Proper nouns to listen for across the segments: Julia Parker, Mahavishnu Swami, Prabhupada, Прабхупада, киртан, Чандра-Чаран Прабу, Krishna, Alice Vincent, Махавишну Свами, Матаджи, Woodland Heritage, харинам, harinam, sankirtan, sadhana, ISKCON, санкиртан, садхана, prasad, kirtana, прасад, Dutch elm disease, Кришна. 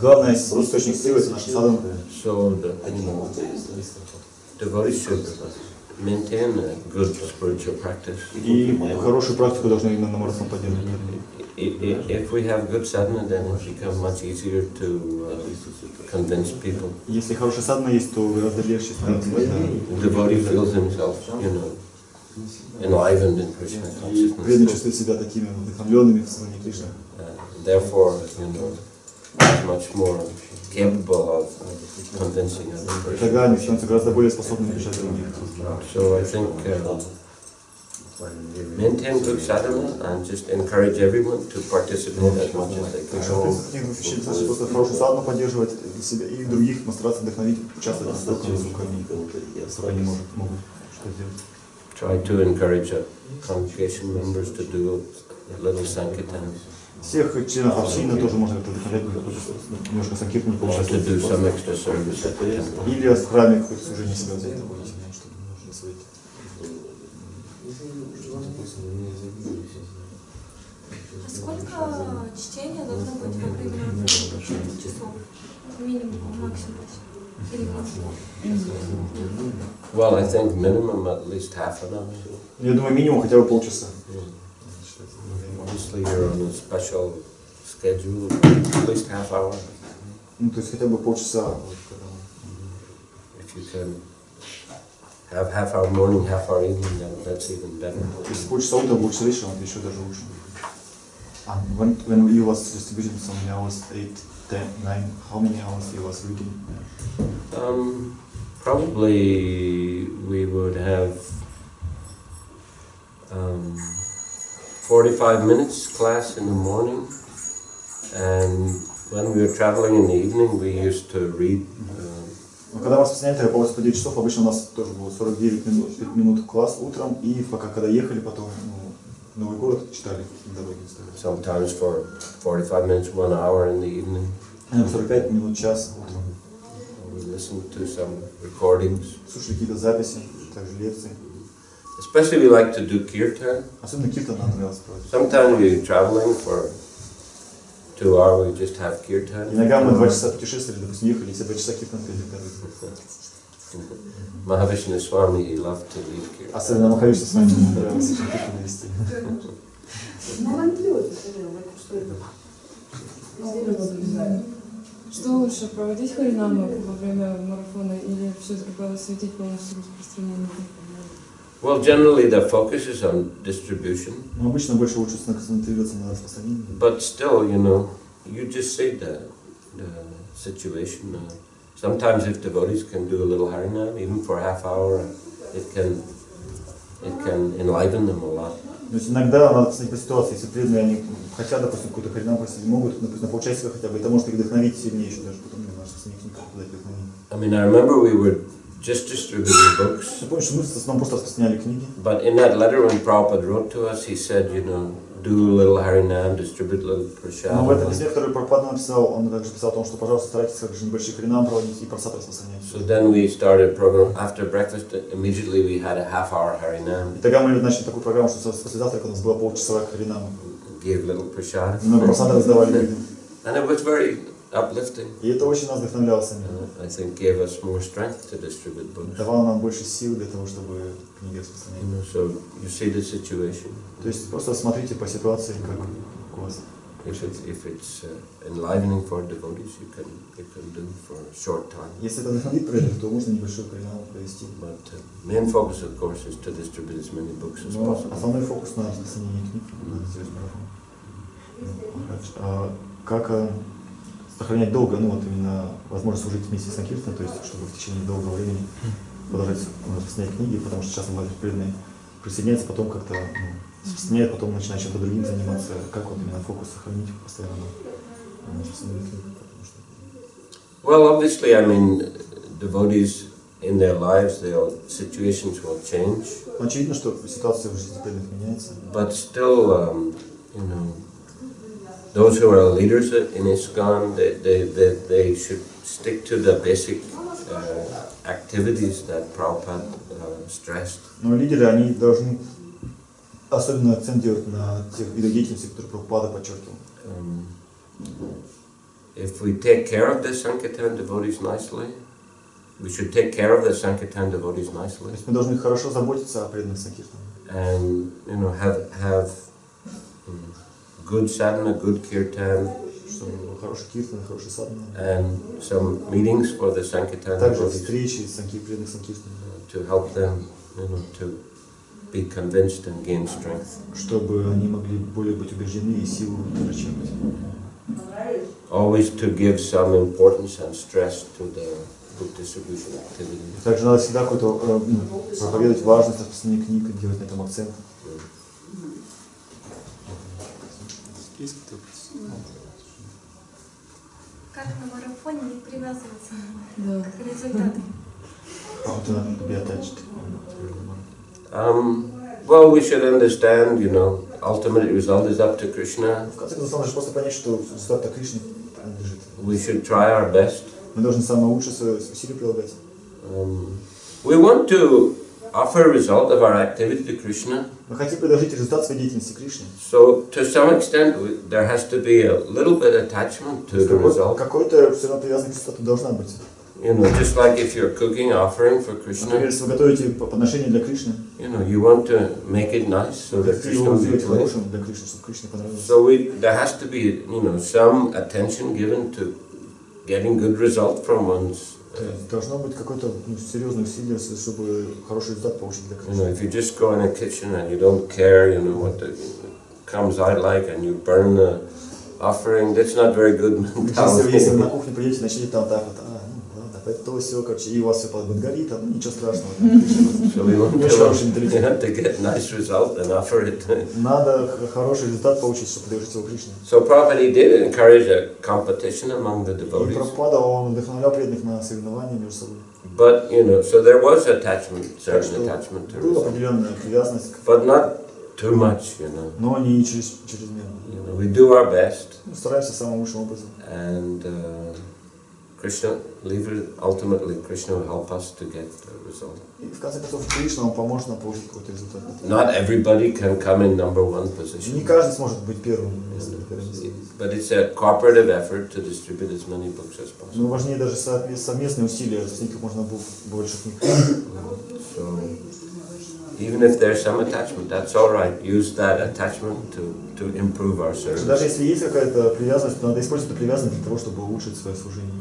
главный источник силы — это наша садхана. И хорошую практику должны именно на марафон поддерживать. Если хорошая садхана есть, то гораздо легче становится. Преданные чувствуют себя такими вдохновленными в сознании Кришны. Тогда они становятся гораздо более способными решать других. Maintain good sadhana and just encourage everyone to participate as much as they can. Просто хорошую садхану поддерживать себя и других, стараться вдохновить, участвовать в садхане, которые могут что делать. Try to encourage congregation members to do a little sankirtan. Всех членов общины тоже можно вдохновлять немножко санкиртану получать. Или в храме хоть служение себя взять. А сколько чтения должно быть во время часов? Минимум, максимум? Well, I think minimum at least half an hour. Я думаю, минимум хотя бы полчаса. Obviously, you're on a special schedule, at least half hour. Ну, то есть хотя бы полчаса. If you can have half hour morning, half hour evening, then that's even better. Если полчаса утром, полчаса вечером, еще даже лучше. When you was distributing so many hours, 8, 10, 9, how many hours you was reading? Probably we would have 45 minutes class in the morning, and when we were traveling in the evening, we used to read. Когда вас посетили, я полностью по 9 часов, обычно у нас тоже было 49 минут класс утром, и пока когда ехали потом. Новый город читали на дороге. Sometimes for 45 minutes, 1 hour in the evening. 45 минут, час утром. We listened to some recordings. Слушали какие-то записи, также лекции. Especially we like to do kirtan. Особенно киртан нам нравилось. Sometimes we're traveling for 2 hours. We just have kirtan. Иногда мы 2 часа путешествовали, допустим, ехали, все 2 часа киртан передали. Mahavishnu Swami, he loved to lead kirtan. Особенно Махавишну Свами нравилось киртан вести. Что лучше, проводить харинам во время марафона или все-таки посвятить полностью распространению? Well, generally the focus is on distribution. Обычно больше лучше концентрироваться на распространении. But still, you know, you just see the situation. Sometimes if devotees can do a little harinam, even for half hour, it can enliven them a lot. То есть иногда надо посмотреть по ситуации, если преданные они хотят, допустим, какую-то харинам просить, могут, допустим, получать себя хотя бы, это может их вдохновить сильнее еще даже, потом не знаю, что с них никак туда вдохновить. I remember we were just distributing books. Я помню, что мы в основном просто распространяли книги. But in that letter when Prabhupada wrote to us, he said, you know, do a little harinam, distribute a little prasad. Но в этом письме, которое Прабхупада написал, он также писал о том, что, пожалуйста, старайтесь как же небольшие харинам проводить и прасад распространять. So then we started program after breakfast. Immediately we had a half-hour harinam. И тогда мы начали такую программу, что после завтрака у нас было полчасовая харинам. Gave little prasad. Много прасада раздавали людям. And it was very uplifting. И это очень нас вдохновляло сами. I think gave us more strength to distribute books. Давало нам больше сил для того, чтобы книги распространять. So you see the situation. То есть просто смотрите по ситуации, как у вас. If it's enlivening for devotees, you can do for a short time. Если это вдохновит преданных, то можно небольшой канал провести. But main focus, of course, is to distribute as many books as possible. Основной фокус на распространении книг. Как сохранять долго, ну вот именно возможность служить вместе с санкиртаном, то есть чтобы в течение долгого времени продолжать распространять книги, потому что часто бывают преданные присоединяются, потом как-то распространяют, потом начинают чем-то другим заниматься. Как вот именно фокус сохранить постоянно на распространении книги? Well, obviously, I mean, devotees in their lives, their situations will change. Очевидно, что ситуация в жизни преданных меняется. But still, you know. Those who are leaders in ISKCON, they should stick to the basic activities that Prabhupada stressed. Но лидеры они должны особенно акцент делать на тех видах деятельности, которые Прабхупада подчеркивал. If we take care of the Sankirtan devotees nicely, we should take care of the Sankirtan devotees nicely. Мы должны хорошо заботиться о преданных Санкиртана. And you know, have good sadhana, good kirtan, хороший киртан, хороший садхана. And some meetings for the Sankirtan devotees to help them, you know, to be convinced and gain strength. Чтобы они могли более быть убеждены и силу почерпать. Always to give some importance and stress to the book distribution activity. Также надо всегда какой-то проповедовать важность распространения книг и делать на этом акцент. Как на марафоне не привязываться к результату? Well, we should understand, you know, ultimate result is up to Krishna. We should try our best. We want to offer a result of our activity to Krishna. So, to some extent, there has to be a little bit of attachment to the result. You know, just like if you're cooking offering for Krishna, you know, you want to make it nice so that Krishna will be pleased. So there has to be, you know, some attention given to getting good result from one's. Должно быть какое-то серьезное усилие, чтобы хороший результат получить для Кришны. You know, if you just go in a kitchen and you don't care, you know, what comes out like, and you burn the offering, that's not very good mentality. Если вы на кухню придете, начнете там так вот. То все, короче, и у вас все под горит, там ничего страшного. Надо хороший результат получить, чтобы предложить его Кришне. И Прабхупада, он вдохновлял преданных на соревнования между собой. But you know, so there was attachment, certain attachment to result, but not too much, you know. Но не чрезмерно. We do our best. Стараемся самым лучшим образом. And Krishna, ultimately Krishna will help us to get the result. Not everybody can come in #1 position. But it's a cooperative effort to distribute as many books as possible. So, even if there's some attachment, that's all right. Use that attachment to improve our service. Даже если есть какая-то привязанность, надо использовать эту привязанность для того, чтобы улучшить свое служение.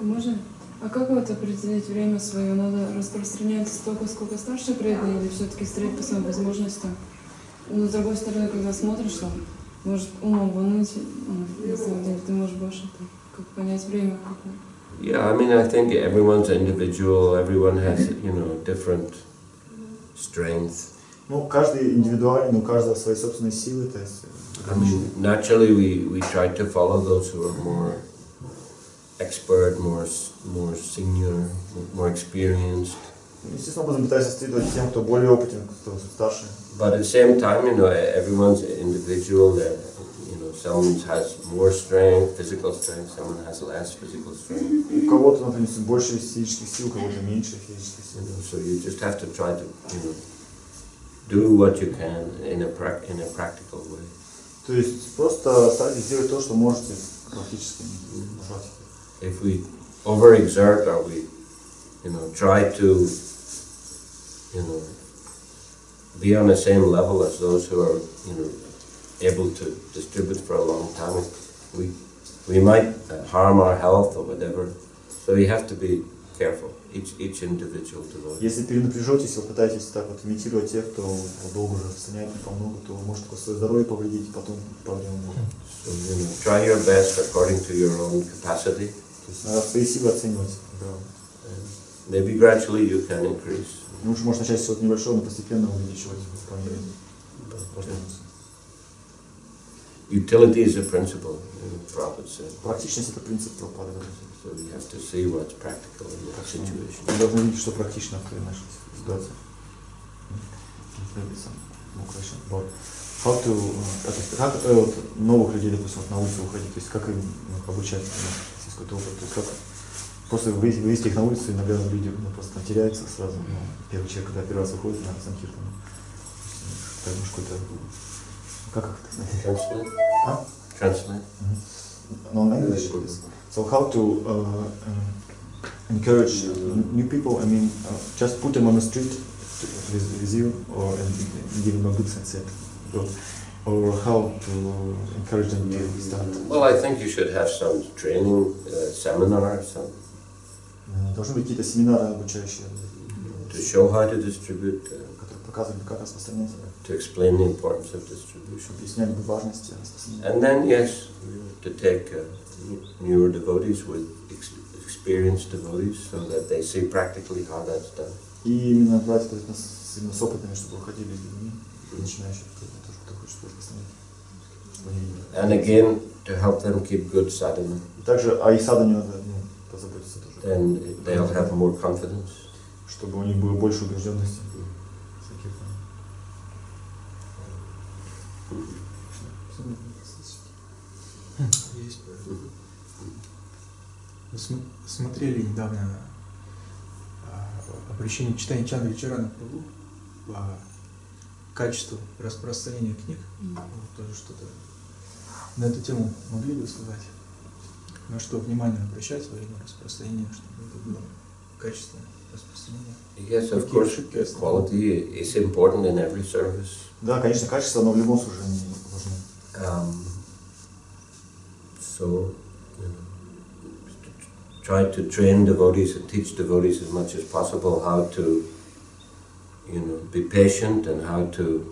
Можно? А как вот определить время свое? Надо распространяться столько, сколько старше преданный, или все-таки стрелять по своим возможностям? Но с другой стороны, когда смотришь, что может умом волнуть, на самом деле ты можешь больше как понять время какое. Yeah, I mean, I think everyone's individual. Everyone has, you know, different strength. Ну, каждый индивидуальный, у каждого свои собственные силы, то есть. I mean, naturally, we try to follow those who are more expert, more senior, more experienced. Естественно, мы пытаемся следовать тем, кто более опытен, кто старше. But at the same time, you know, everyone's individual. Someone has more strength, physical strength. Someone has less physical strength. У кого-то, например, больше физических сил, у кого-то меньше физических сил. So you just have to try to, you know, do what you can in a practical way. То есть просто старайтесь делать то, что можете, практически. If we overexert or we, you know, try to, you know, be on the same level as those who are, you know, able to distribute for a long time, we might harm our health or whatever. So we have to be careful. Each individual devotee. Если перенапряжетесь, вы пытаетесь так вот имитировать тех, кто долго уже распространяет непомногу, то может только свое здоровье повредить, потом проблемы будут. So you know, try your best according to your own capacity. То есть надо свои силы оценивать. Maybe gradually you can increase. Лучше можно начать с вот небольшого, но постепенно увеличивать по мере возможности. Utility is a principle, Prabhupada said. Практичность — это принцип Прабхупады. So we have to see what's practical in that situation. Мы должны видеть, что практично в нашей ситуации. Как новых людей, допустим, на улицу выходить, то есть как им обучать, какой-то опыт, то есть как просто вывести их на улицу, иногда люди просто теряются сразу. Первый человек, когда первый раз выходит на санкиртан. Потому что это... Как это? Transmit. No English. So how to encourage new people? I mean, just put them on the street with you, or give them a good sunset, or how to encourage them to start. Well, I think you should have some training seminar, some. Должны быть какие-то семинары обучающие. To show how to distribute. To explain the importance of distribution. And then, yes, to take newer devotees with experienced devotees so that they see practically how that's done. And again, to help them keep good sadhana. Then they'll have more confidence. Чтобы у них было больше убежденности. Мы смотрели недавно обращение читания Чандра-Чарана Прабу по качеству распространения книг. Тоже что-то на эту тему могли бы сказать? На что внимание обращать во время распространения, чтобы это было качественно? Yes, of course, quality is important in every service. Да, конечно, качество, но в любом служении важно. So, try to train devotees and teach devotees as much as possible how to, be patient and how to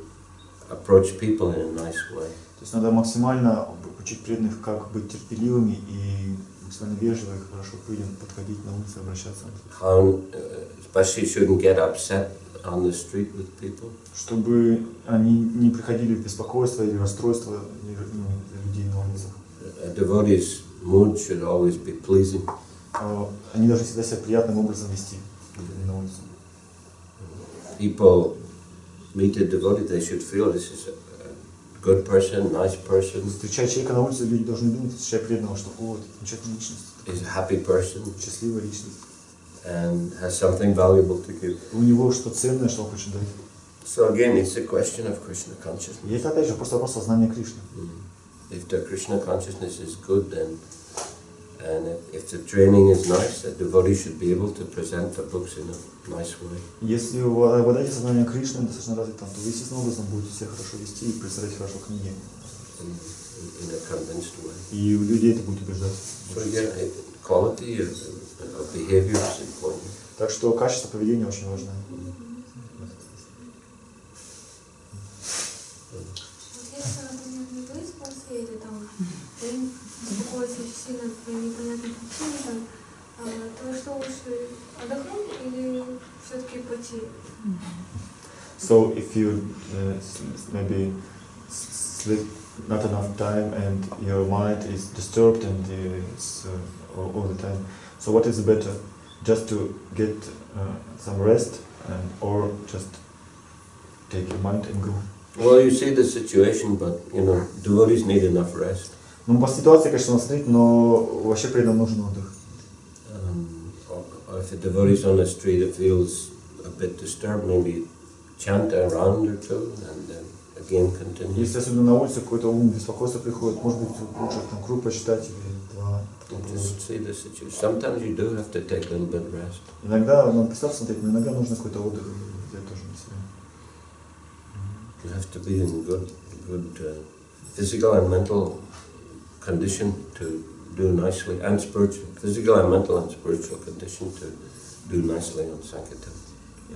approach people in a nice way. То есть надо максимально учить преданных, как быть терпеливыми и максимально вежливо и хорошо подходить на улице, обращаться. Especially shouldn't get upset on the street with people. Чтобы они не приходили в беспокойство или расстройство людей на улицах. A devotee's mood should always be pleasing. Они должны всегда себя приятным образом вести на улице. People meet a devotee, they should feel this is a good person, nice person. Встречая человека на улице, люди должны думать, встречая преданного, что вот, замечательная личность. Is a happy person. Счастливая личность. And has something valuable to give. У него что ценное, что он хочет дать. So again, it's a question of Krishna consciousness. Это опять же просто вопрос сознания Кришны. If the Krishna consciousness is good, then and if the training is nice, the devotee should be able to present the books in a nice way. Если обладатель сознания Кришны достаточно развит, то вы естественным образом будете себя хорошо вести и представлять хорошо книги. In a convinced way. И у людей это будет убеждать. So again, quality of behavior is important. Так что качество поведения очень важно. So if you maybe sleep not enough time and your mind is disturbed and it's all the time, so what is better, just to get some rest and or just take your mind and go? Well, you see the situation, but devotees need enough rest. Ну, по ситуации, конечно, у нас нет, но вообще преданным нужен отдых. If a devotee is on the street, it feels a bit disturbed, maybe chant a round or two and then again continue. Если особенно на улице какой-то ум, беспокойство приходит, может быть, лучше там круг посчитать или два. Just see the situation. Sometimes you do have to take a little bit rest. Иногда, ну, представь, смотреть, но иногда нужно какой-то отдых. Я тоже не знаю. You have to be in good physical and mental condition to do nicely, and spiritual, physical and mental and spiritual condition to do nicely on sankirtan.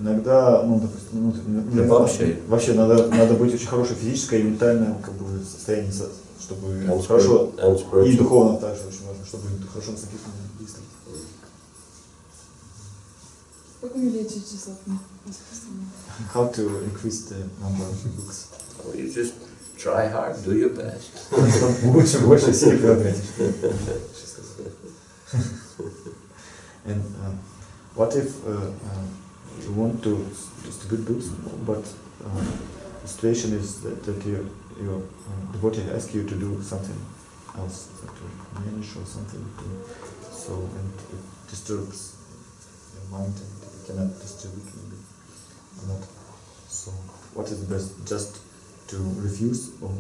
Иногда, вообще надо быть очень хорошее физическое и ментальное состояние, чтобы хорошо и духовно также очень важно, чтобы хорошо соответственно действовать. How to increase the number of books? Well, you just try hard, do your best. Больше сил прилагайте. And what if you want to distribute books, but the situation is that your devotee asks you to do something else, to manage or something, so and it disturbs your mind and you cannot distribute maybe. So what is best, just to refuse or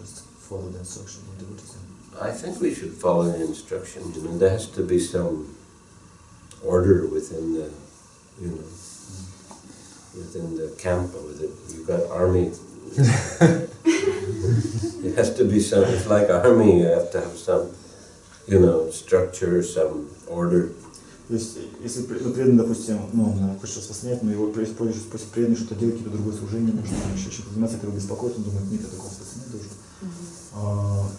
just follow the instruction of devotees? I think we should follow the instructions. I mean, there has to be some order within the, you know, within the camp. Or within, you've got army. It has to be some. It's like army. You have to have some, you know, structure, some order. То есть, если преданный, допустим, он хочет что-то снять, но его просит преданный что-то делать, какие-то другое служение, что-то еще чем-то заниматься, это его беспокоит, он думает, нет, я такого статуса нет уже.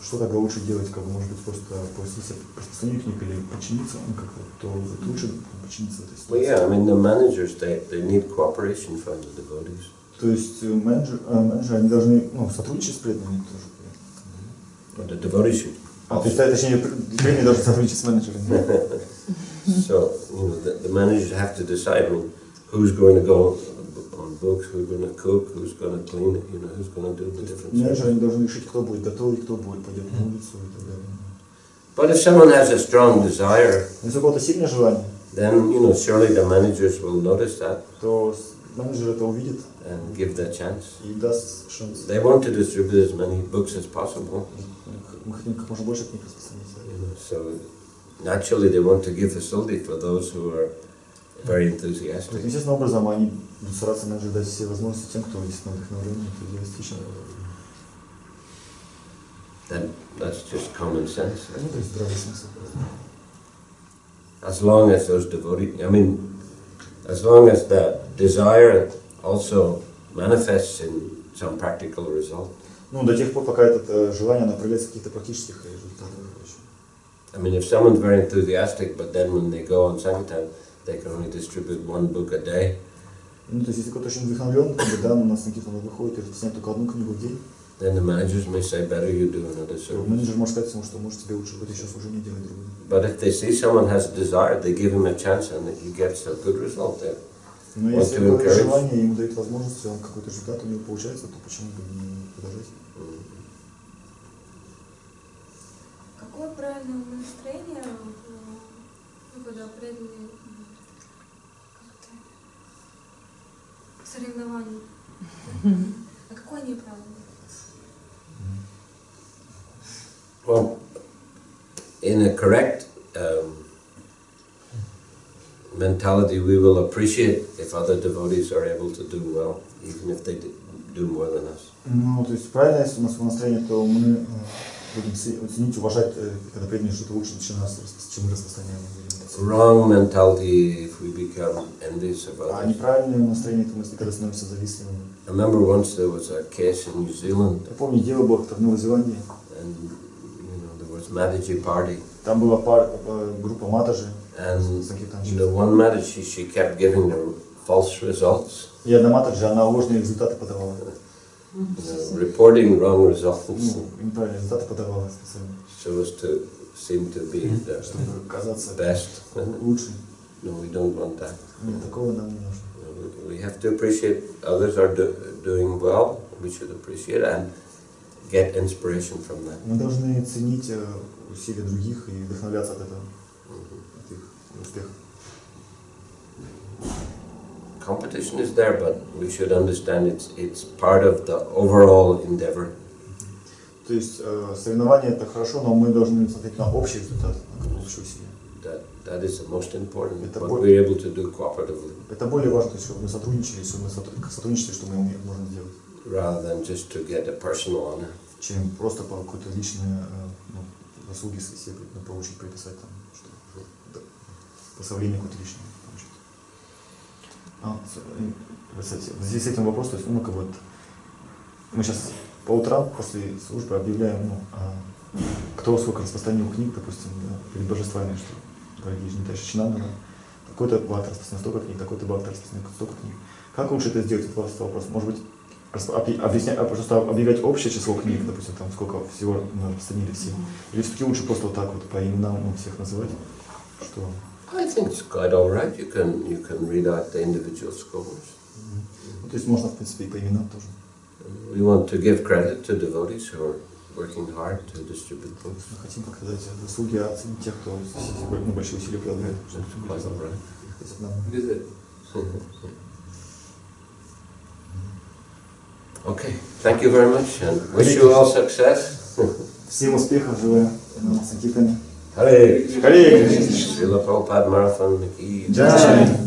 Что тогда лучше делать, как бы, может быть, просто поясниться присоединению к ним или подчиниться, он как-то, то лучше подчиниться этой ситуации. Well, yeah, I mean, the managers, they need cooperation from the devotees. То есть, менеджеры, они должны, ну, сотрудничать с преданными тоже. The devotees should. А, точнее, преданные должны сотрудничать с менеджерами. So, you know, the managers have to decide, I mean, who's going to go on books, who's going to cook, who's going to clean it, you know, who's going to do the different things. But if someone has a strong desire, then, you know, surely the managers will notice that and give that chance. They want to distribute as many books as possible. You know, so, naturally, they want to give facility for those who are very enthusiastic. Естественным образом они будут стараться дать все возможности тем, кто есть на вдохновении, энтузиастичен. That's just common sense. As long as those devotees, I mean, as long as that desire also manifests in some practical result. Ну, до тех пор, пока это желание направляется в каких-то практических результатах. I mean, if someone's very enthusiastic, but then when they go on sankirtan, they can only distribute one book a day. Then the managers may say, better you do another service. But if they see someone has a desire, they give him a chance and he gets a good result there. Want to encourage. Какое правильное настроение, когда преданные соревнования? А какое неправильное? Well, in a correct mentality, we will appreciate if other devotees are able to do well, even if they do more than us. Ну, то есть правильное, если у нас настроение, то мы будем ценить, уважать, когда преданные что-то лучше, чем мы распространяем. Wrong mentality if we become envious of others. А неправильное настроение, это мы когда становимся завистливыми. I remember once there was a case in New Zealand. Я помню, дело было в Новой Зеландии. And you know there was Mataji party. Там была группа Матаджи. And the one Mataji, she kept giving them false results. И одна Матаджи, она ложные результаты подавала. Reporting wrong results. So as to seem to be the best. No, we don't want that. We have to appreciate others are doing well. We should appreciate and get inspiration from them. Мы должны ценить усилия других и вдохновляться от этого, от их успехов. Competition is there, but we should understand it's part of the overall endeavor. То есть соревнование это хорошо, но мы должны смотреть на общий результат, на общую силу. That is the most important. What we're able to do cooperatively. Это более важно, чтобы мы сотрудничали, что мы можем сделать. Rather than just to get a personal honor. Чем просто по какой-то личной заслуге себе получить, приписать там, что прославление какое-то личное. Здесь с этим вопросом, то есть, ну, как вот, мы сейчас по утрам после службы объявляем, кто сколько распространил книг, допустим, да, перед божествами, что дорогие жнитайши чинаны, такой-то бхакт распространил столько книг, такой-то бхакт распространил столько книг. Как лучше это сделать, это вопрос? Может быть, просто объявлять общее число книг, допустим, там сколько всего распространили все, или все-таки лучше просто вот так вот по именам всех называть, что... I think it's quite all right. You can read out the individual scores. То есть можно в принципе по именам тоже. We want to give credit to devotees who are working hard to distribute books. Мы хотим показать заслуги оценить тех, кто большие усилия прилагает. Quite all right. Okay, thank you very much and wish you all success. Всем успехов желаю на санкиртане. Hare Krishna. Srila Prabhupada Marathon.